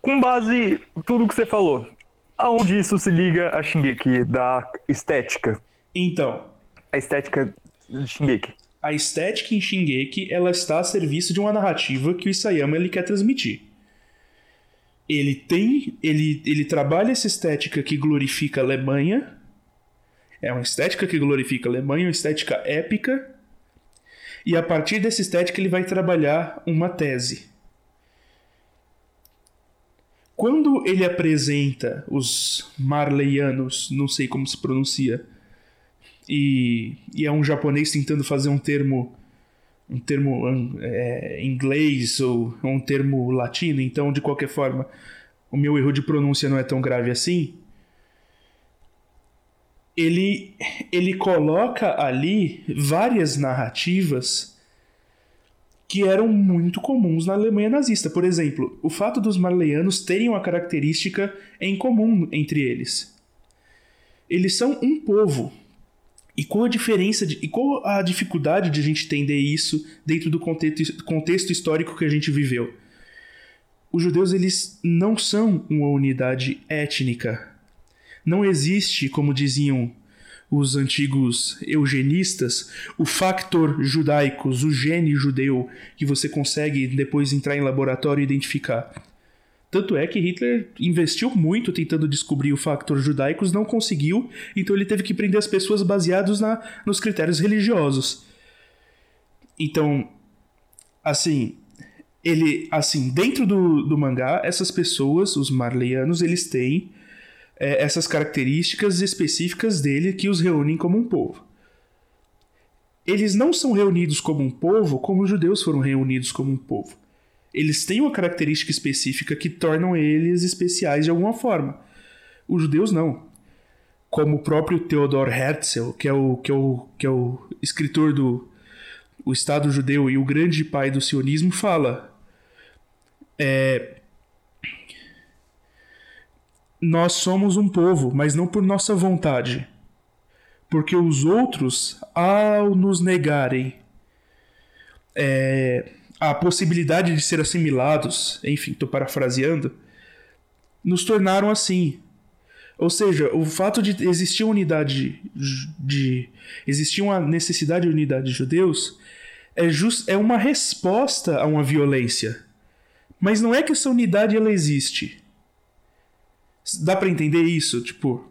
com base em tudo que você falou, aonde isso se liga a Shingeki, da estética? Então, a estética de Shingeki. A estética em Shingeki, ela está a serviço de uma narrativa que o Isayama ele quer transmitir. Ele tem, ele, ele trabalha essa estética que glorifica a Alemanha, é uma estética que glorifica a Alemanha, uma estética épica, e a partir dessa estética ele vai trabalhar uma tese. Quando ele apresenta os marleyanos, não sei como se pronuncia, e, e é um japonês tentando fazer um termo, um termo é, inglês ou um termo latino, então de qualquer forma o meu erro de pronúncia não é tão grave assim, ele, ele coloca ali várias narrativas que eram muito comuns na Alemanha nazista. Por exemplo, o fato dos marleyanos terem uma característica em comum entre eles. Eles são um povo. E qual a diferença de, e qual a dificuldade de a gente entender isso dentro do contexto, contexto histórico que a gente viveu? os judeus eles não são uma unidade étnica. Não existe, como diziam os antigos eugenistas, o factor judaico, o gene judeu, que você consegue depois entrar em laboratório e identificar. Tanto é que Hitler investiu muito tentando descobrir o factor judaico, não conseguiu, então ele teve que prender as pessoas baseados na, nos critérios religiosos. Então, assim, ele, assim dentro do, do mangá, essas pessoas, os marleyanos, eles têm é, essas características específicas dele que os reúnem como um povo. Eles não são reunidos como um povo como os judeus foram reunidos como um povo. Eles têm uma característica específica que tornam eles especiais de alguma forma. Os judeus não. Como o próprio Theodor Herzl, que é o, que é o, que é o escritor do o Estado Judeu e o grande pai do sionismo, fala... É, nós somos um povo, mas não por nossa vontade. Porque os outros, ao nos negarem... É, a possibilidade de ser assimilados, enfim, estou parafraseando, nos tornaram assim. Ou seja, o fato de existir uma unidade, de existir uma necessidade de unidade de judeus, é, just, é uma resposta a uma violência. Mas não é que essa unidade ela existe. Dá para entender isso? Tipo...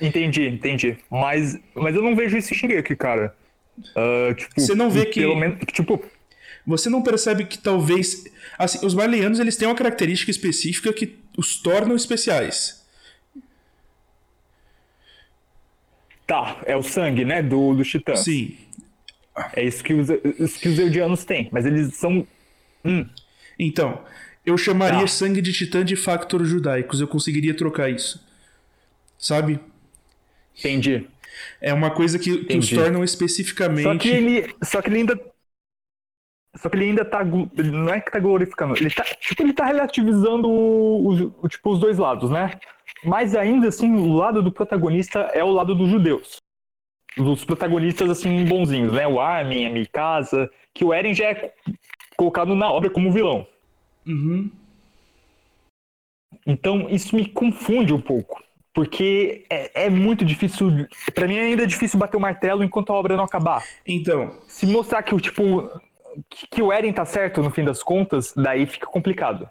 Entendi, entendi. Mas, mas eu não vejo isso em Shingeki, cara. Uh, tipo, você não vê que... Menos, tipo... Você não percebe que talvez... Assim, os marleyanos, eles têm uma característica específica que os tornam especiais. Tá, é o sangue, né? Do, do titã. Sim. É isso que os, isso que os eldianos têm, mas eles são... Hum. Então, eu chamaria tá. sangue de titã de factor judaicos. Eu conseguiria trocar isso. Sabe? Entendi. É uma coisa que, que os tornam especificamente... Só que ele, só que ele ainda... Só que ele ainda tá... Ele não é que tá glorificando. Ele tá, tipo, ele tá relativizando o, o, tipo, os dois lados, né? Mas ainda assim, o lado do protagonista é o lado dos judeus. Dos protagonistas, assim, bonzinhos, né? O Armin, a Mikasa... Que o Eren já é colocado na obra como vilão. Uhum. Então, isso me confunde um pouco. Porque é, é muito difícil... Pra mim ainda é difícil bater o martelo enquanto a obra não acabar. Então... Se mostrar que, tipo, que, que o Eren tá certo no fim das contas, daí fica complicado.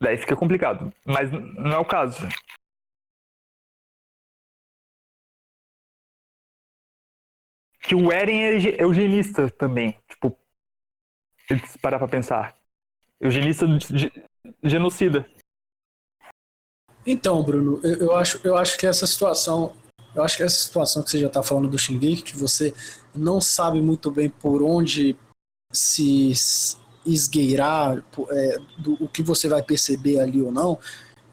Daí fica complicado. Mas não é o caso. Que o Eren é eugenista também. Tipo, se parar pra pensar. Eugenista genocida. Então, Bruno, eu, eu, acho, eu acho que essa situação, eu acho que essa situação que você já está falando do Shingeki, que você não sabe muito bem por onde se esgueirar, é, do, o que você vai perceber ali ou não,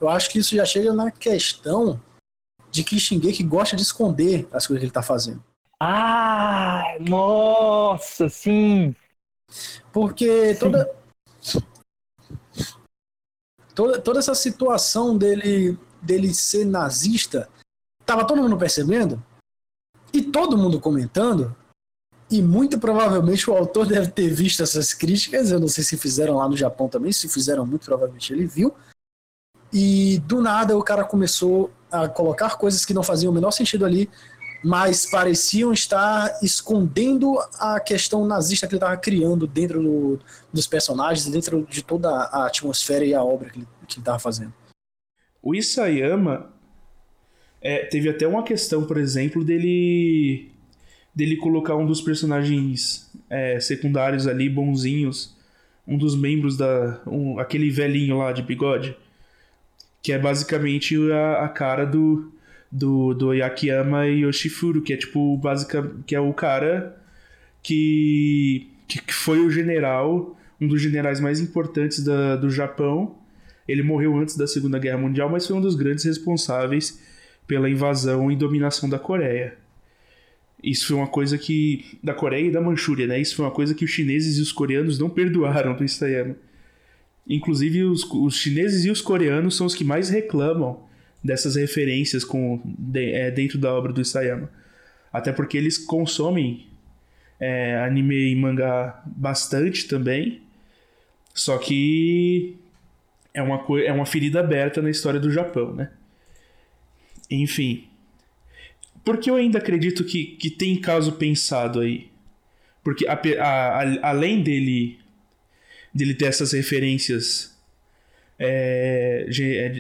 eu acho que isso já chega na questão de que Shingeki gosta de esconder as coisas que ele está fazendo. Ah, nossa, sim! Porque toda... Sim. Toda, toda essa situação dele, dele ser nazista, tava todo mundo percebendo e todo mundo comentando, e muito provavelmente o autor deve ter visto essas críticas, eu não sei se fizeram lá no Japão também, se fizeram muito provavelmente ele viu, e do nada o cara começou a colocar coisas que não faziam o menor sentido ali, mas pareciam estar escondendo a questão nazista que ele estava criando dentro do, dos personagens, dentro de toda a atmosfera e a obra que ele estava fazendo. O Isayama é, teve até uma questão, por exemplo, dele, dele colocar um dos personagens é, secundários ali, bonzinhos, um dos membros, da um, aquele velhinho lá de bigode, que é basicamente a, a cara do... Do, do Akiyama Yoshifuru, que é tipo básica, que é o cara que, que, que foi o general, um dos generais mais importantes da, do Japão. Ele morreu antes da Segunda Guerra Mundial, mas foi um dos grandes responsáveis pela invasão e dominação da Coreia. Isso foi uma coisa que... Da Coreia e da Manchúria, né? Isso foi uma coisa que os chineses e os coreanos não perdoaram do Isayama. Inclusive, os, os chineses e os coreanos são os que mais reclamam dessas referências com, de, é, dentro da obra do Isayama. Até porque eles consomem é, anime e mangá bastante também. Só que é uma, co- é uma ferida aberta na história do Japão, né? Enfim. Por que eu ainda acredito que, que tem caso pensado aí? Porque a, a, a, além dele, dele ter essas referências... É,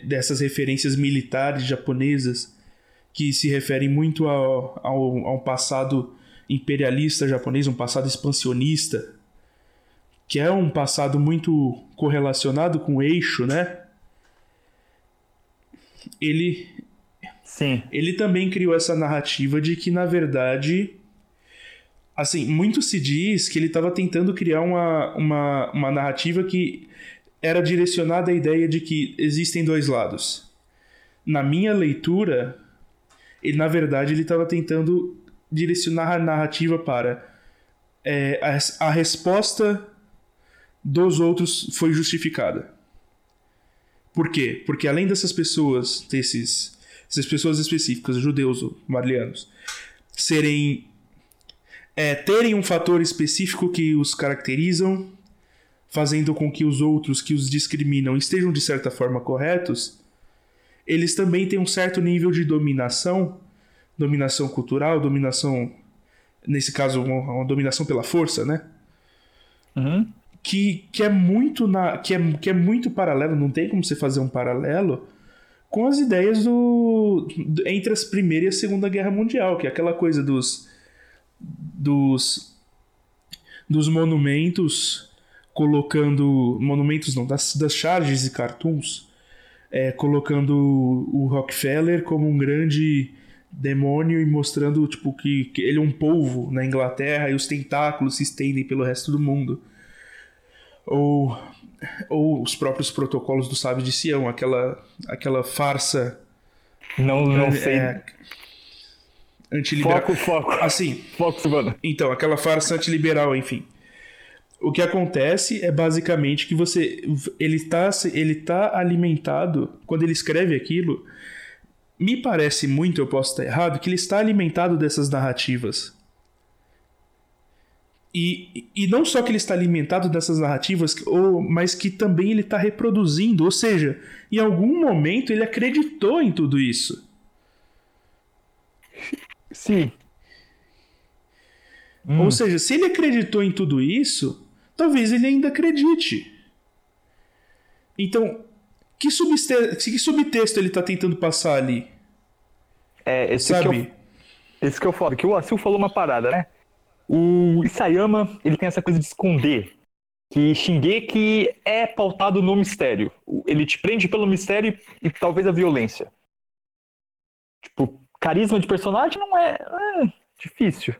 dessas referências militares japonesas que se referem muito ao, ao, a um passado imperialista japonês, um passado expansionista, que é um passado muito correlacionado com o Eixo, né? Ele, Sim. ele também criou essa narrativa de que, na verdade, assim, muito se diz que ele estava tentando criar uma, uma, uma narrativa que era direcionada a ideia de que existem dois lados. Na minha leitura, ele, na verdade, ele estava tentando direcionar a narrativa para... É, a, a resposta dos outros foi justificada. Por quê? Porque além dessas pessoas, desses, dessas pessoas específicas, judeus ou marlianos, serem... É, terem um fator específico que os caracterizam, fazendo com que os outros que os discriminam estejam de certa forma corretos, eles também têm um certo nível de dominação, dominação cultural, dominação, nesse caso, uma dominação pela força, né? Uhum. Que, que, é muito na, que, é, que é muito paralelo, não tem como você fazer um paralelo, com as ideias do, do, entre as Primeira e a Segunda Guerra Mundial, que é aquela coisa dos, dos, dos monumentos... colocando... monumentos não, das, das charges e cartoons, é, colocando o Rockefeller como um grande demônio e mostrando tipo, que, que ele é um polvo na Inglaterra e os tentáculos se estendem pelo resto do mundo. Ou, ou os próprios protocolos do Sábio de Sião, aquela, aquela farsa... Não, não sei... É, antiliberal. Foco, foco. Assim. Foco, Silvano. Então, aquela farsa antiliberal, enfim... O que acontece é basicamente que você, ele está ele tá alimentado, quando ele escreve aquilo, me parece muito, eu posso estar errado, que ele está alimentado dessas narrativas. E, e não só que ele está alimentado dessas narrativas, ou, mas que também ele está reproduzindo, ou seja, em algum momento ele acreditou em tudo isso. Sim. Hum. Ou seja, se ele acreditou em tudo isso... talvez ele ainda acredite. Então, que, subste- que subtexto ele tá tentando passar ali? É, esse Sabe? Que eu, esse que eu falo, que o Azil falou uma parada, né? O Isayama, ele tem essa coisa de esconder. Que Shingeki é pautado no mistério. Ele te prende pelo mistério e, e talvez a violência. Tipo, carisma de personagem não é, é difícil.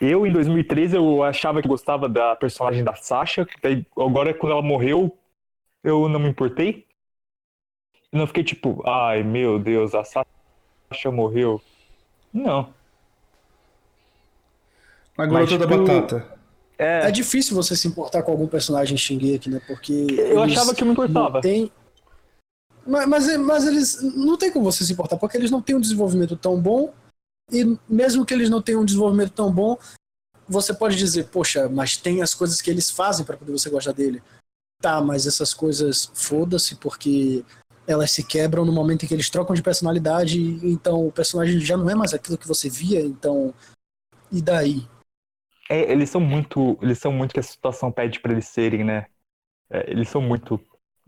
Eu, em dois mil e treze, eu achava que gostava da personagem da Sasha. Daí, agora, quando ela morreu, eu não me importei. Eu não fiquei tipo, ai, meu Deus, a Sasha morreu. Não. A garota da batata. É... é difícil você se importar com algum personagem Shingeki, né? Porque eu achava que eu me importava. Tem... Mas, mas, mas eles... não tem como você se importar, porque eles não têm um desenvolvimento tão bom. E mesmo que eles não tenham um desenvolvimento tão bom, você pode dizer, poxa, mas tem as coisas que eles fazem pra poder você gostar dele. Tá, mas essas coisas, foda-se, porque elas se quebram no momento em que eles trocam de personalidade, então o personagem já não é mais aquilo que você via, então... E daí? É, eles são muito... Eles são muito que a situação pede pra eles serem, né? É, eles são muito...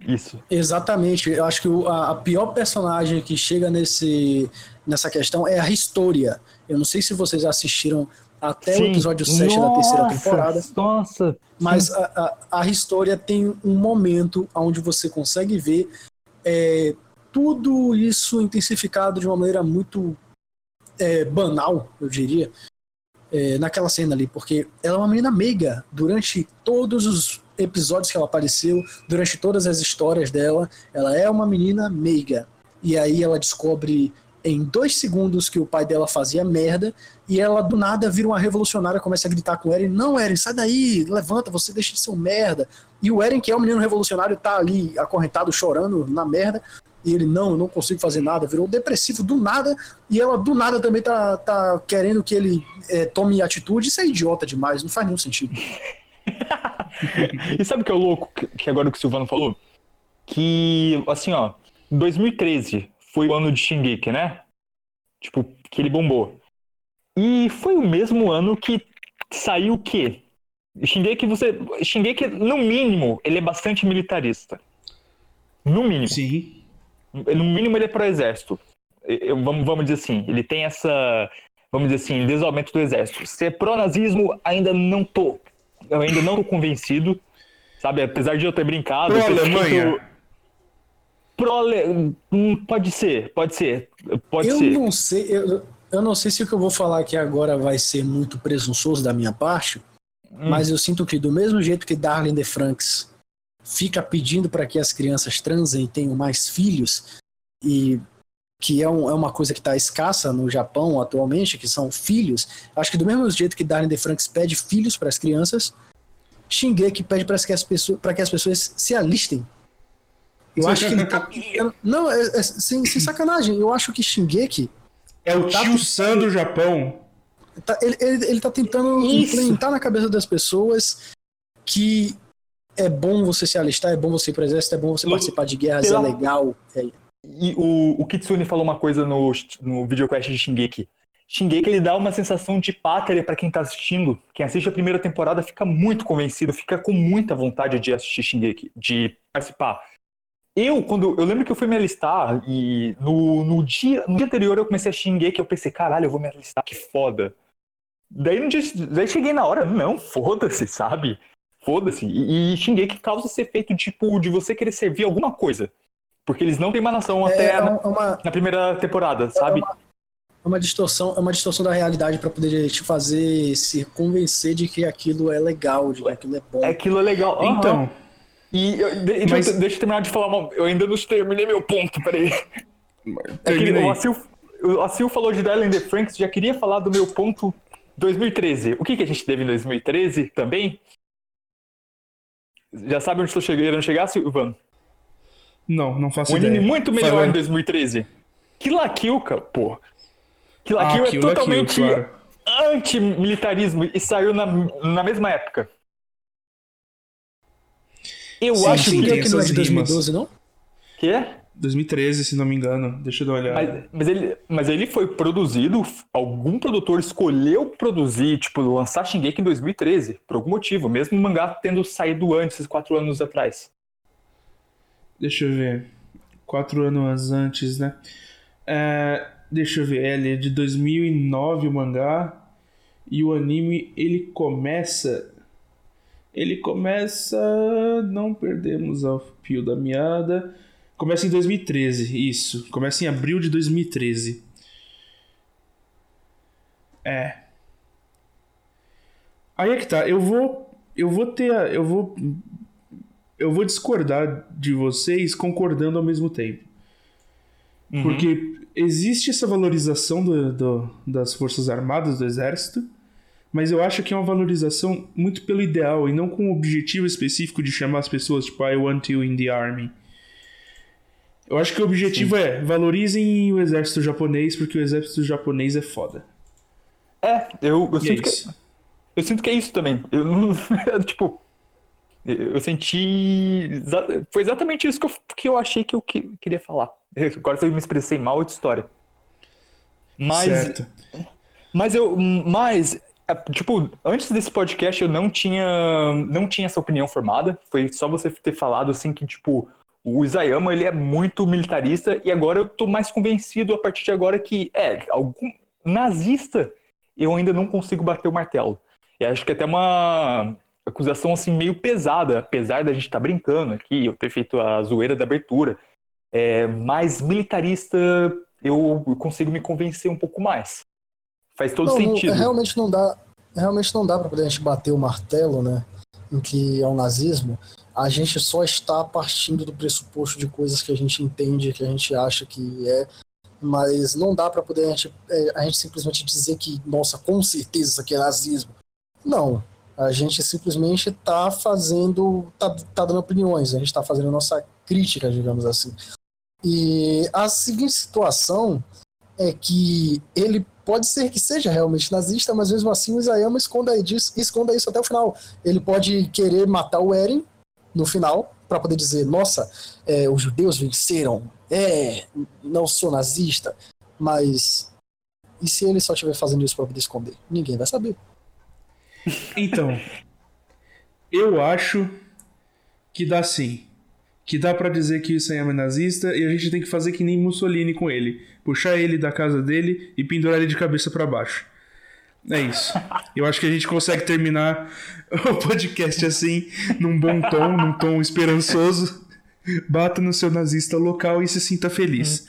Isso. Exatamente. Eu acho que a pior personagem que chega nesse, nessa questão é a Historia. Eu não sei se vocês assistiram até Sim. o episódio sete nossa, da terceira temporada. Nossa! Mas a, a, a Historia tem um momento onde você consegue ver é, tudo isso intensificado de uma maneira muito é, banal, eu diria, é, naquela cena ali. Porque ela é uma menina meiga durante todos os episódios que ela apareceu, durante todas as histórias dela, ela é uma menina meiga, e aí ela descobre em dois segundos que o pai dela fazia merda, e ela do nada vira uma revolucionária, começa a gritar com o Eren, não Eren, sai daí, levanta, você deixa de ser um merda, e o Eren, que é um menino revolucionário, tá ali acorrentado, chorando na merda, e ele, não, eu não consigo fazer nada, virou depressivo do nada, e ela do nada também tá, tá querendo que ele é, tome atitude, isso é idiota demais, não faz nenhum sentido. E sabe o que é o louco? Que agora o que o Silvano falou? Que, assim, ó, dois mil e treze foi o ano de Shingeki, né? Tipo, que ele bombou. E foi o mesmo ano que saiu o quê? Shingeki, você... Shingeki, no mínimo, ele é bastante militarista. No mínimo. Sim. No mínimo, ele é pro exército. Eu, vamos, vamos dizer assim, ele tem essa... Vamos dizer assim, desalmento do exército. Se é pró-nazismo, ainda não tô. Eu ainda não tô convencido. Sabe, apesar de eu ter brincado... Pró-Alemanha. Pró-Ale... Pode ser, pode ser. Pode eu ser. Não sei, eu, eu não sei se o que eu vou falar aqui agora vai ser muito presunçoso da minha parte, hum. mas eu sinto que do mesmo jeito que Darling in the Franxx fica pedindo para que as crianças transem e tenham mais filhos, e... que é, um, é uma coisa que está escassa no Japão atualmente, que são filhos. Acho que do mesmo jeito que Darling in the Franxx pede filhos para as crianças, Shingeki pede para que as pessoas, para que as pessoas se alistem. Eu Você acho que ele tá... Não, é, é, sem, sem sacanagem, eu acho que Shingeki... É o tá tio Sam do Japão. Tá, ele, ele, ele tá tentando Isso. implementar na cabeça das pessoas que é bom você se alistar, é bom você ir para o exército, é bom você participar de guerras, Pela... é legal... É... E o, o Kitsune falou uma coisa no, no videocast de Shingeki. Shingeki, ele dá uma sensação de pátria pra quem tá assistindo. Quem assiste a primeira temporada fica muito convencido, fica com muita vontade de assistir Shingeki, de participar. Eu, quando, eu lembro que eu fui me alistar e no, no, dia, no dia anterior eu comecei a Shingeki, eu pensei, caralho, eu vou me alistar, que foda. Daí, no dia, daí cheguei na hora, não, foda-se, sabe? Foda-se. E, e Shingeki causa esse efeito, tipo, de você querer servir alguma coisa. Porque eles não têm uma nação é, até é uma, na, na primeira temporada, é sabe? Uma, uma distorção, é uma distorção da realidade para poder te fazer se convencer de que aquilo é legal, de que aquilo é bom. Aquilo é legal. Uhum. Então. E eu, de, mas... deixa, deixa eu terminar de falar uma. Eu ainda não terminei meu ponto, peraí. É que o Azil, o Azil falou de Darling in the Franxx, já queria falar do meu ponto dois mil e treze. O que, que a gente teve em dois mil e treze também? Já sabe onde estou chegando, chegar, Silvano? Não, não faço um ideia. Um anime muito melhor Falando. em dois mil e treze. Kill la Kill, pô. Kill la Kill ah, é Kill totalmente Kill, claro. anti-militarismo e saiu na, na mesma época. Eu Sim, acho que... Shingeki não é de dois mil e doze, não? Que é? dois mil e treze, se não me engano. Deixa eu dar uma olhada. Mas, mas, ele, mas ele foi produzido, algum produtor escolheu produzir, tipo, lançar Shingeki em dois mil e treze, por algum motivo, mesmo o mangá tendo saído antes, quatro anos atrás. Deixa eu ver. Quatro anos antes, né? É, deixa eu ver. Ele é de dois mil e nove o mangá. E o anime, ele começa... Ele começa... Não perdemos o fio da meada. Começa em dois mil e treze, isso. Começa em abril de dois mil e treze. É. Aí é que tá. Eu vou... Eu vou ter... A, eu vou... Eu vou discordar de vocês concordando ao mesmo tempo. Uhum. Porque existe essa valorização do, do, das forças armadas, do exército, mas eu acho que é uma valorização muito pelo ideal e não com o objetivo específico de chamar as pessoas tipo I want you in the army. Eu acho que o objetivo Sim. é valorizem o exército japonês porque o exército japonês é foda. É, eu, eu sinto é que... Eu sinto que é isso também. Eu não... tipo... Eu senti... Foi exatamente isso que eu, que eu achei que eu que, queria falar. Agora, se eu me expressei mal, é outra história. Mas, certo. Mas eu... Mas, tipo, antes desse podcast eu não tinha, não tinha essa opinião formada. Foi só você ter falado, assim, que, tipo, o Isayama, ele é muito militarista. E agora eu tô mais convencido, a partir de agora, que, é, algum nazista, eu ainda não consigo bater o martelo. E acho que até uma... acusação, assim, meio pesada, apesar da gente estar tá brincando aqui, eu ter feito a zoeira da abertura, é, mas militarista eu consigo me convencer um pouco mais. Faz todo não, sentido. Não, realmente não dá, realmente não dá para poder a gente bater o martelo, né, em que é o nazismo. A gente só está partindo do pressuposto de coisas que a gente entende, que a gente acha que é, mas não dá para poder a gente, a gente simplesmente dizer que, nossa, com certeza isso aqui é nazismo. Não. A gente simplesmente está fazendo, está tá dando opiniões, a gente está fazendo a nossa crítica, digamos assim. E a seguinte situação é que ele pode ser que seja realmente nazista, mas mesmo assim o Isayama esconda, esconda isso até o final. Ele pode querer matar o Eren no final, para poder dizer, nossa, é, os judeus venceram, é, não sou nazista, mas e se ele só estiver fazendo isso para poder esconder? Ninguém vai saber. Então, eu acho que dá sim. Que dá pra dizer que o Isayama é nazista e a gente tem que fazer que nem Mussolini com ele. Puxar ele da casa dele e pendurar ele de cabeça pra baixo. É isso. Eu acho que a gente consegue terminar o podcast assim, num bom tom, num tom esperançoso. Bata no seu nazista local e se sinta feliz.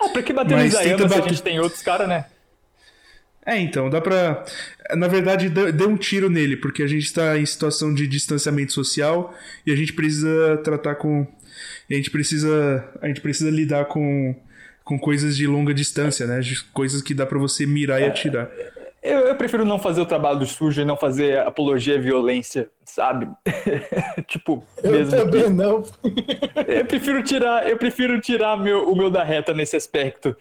Ah, pra que bater no Isayama se bater... a gente tem outros caras, né? É, então, dá pra... Na verdade, dê um tiro nele, porque a gente está em situação de distanciamento social e a gente precisa tratar com... A gente precisa, a gente precisa lidar com... com coisas de longa distância, né? Coisas que dá pra você mirar é, e atirar. Eu, eu prefiro não fazer o trabalho do sujo e não fazer apologia à violência, sabe? Tipo, eu mesmo também que... não. eu prefiro tirar, eu prefiro tirar meu, o meu da reta nesse aspecto.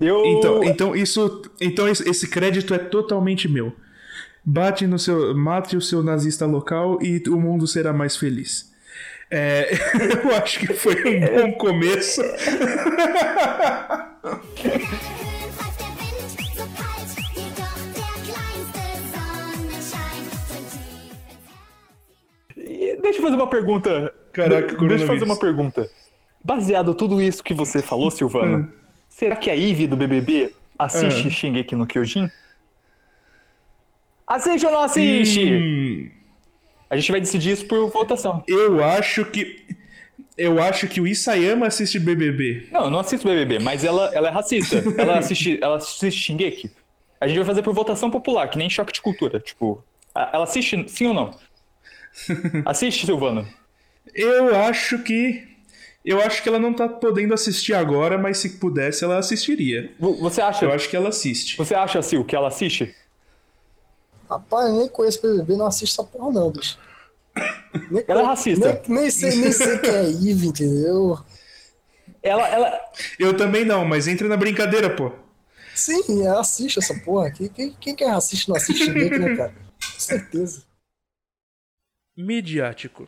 Eu... Então, então, isso, então esse crédito é totalmente meu. Bate no seu, mate o seu nazista local e o mundo será mais feliz. É, eu acho que foi um bom começo. Deixa eu fazer uma pergunta. Caraca, De- Deixa eu fazer uma pergunta. Baseado em tudo isso que você falou, Silvano, hum. será que a Ivy do B B B assiste hum. Shingeki no Kyojin? Assiste ou não assiste? Hum. A gente vai decidir isso por votação. Eu acho que... Eu acho que o Isayama assiste B B B. Não, eu não assisto B B B, mas ela, ela é racista. Ela assiste, ela assiste Shingeki. A gente vai fazer por votação popular, que nem choque de cultura. Tipo, ela assiste sim ou não? Assiste, Silvano? Eu acho que... Eu acho que ela não tá podendo assistir agora, mas se pudesse, ela assistiria. Você acha? Eu acho que ela assiste. Você acha, Sil, que ela assiste? Rapaz, eu nem conheço B B B, não assisto essa porra não, bicho. Nem, ela é racista. Nem, nem sei, nem sei quem é Ivy, entendeu? Ela, ela... Eu também não, mas entra na brincadeira, pô. Sim, ela assiste essa porra aqui. Quem, quem que é racista não assiste, né, cara? Com certeza. Midiático.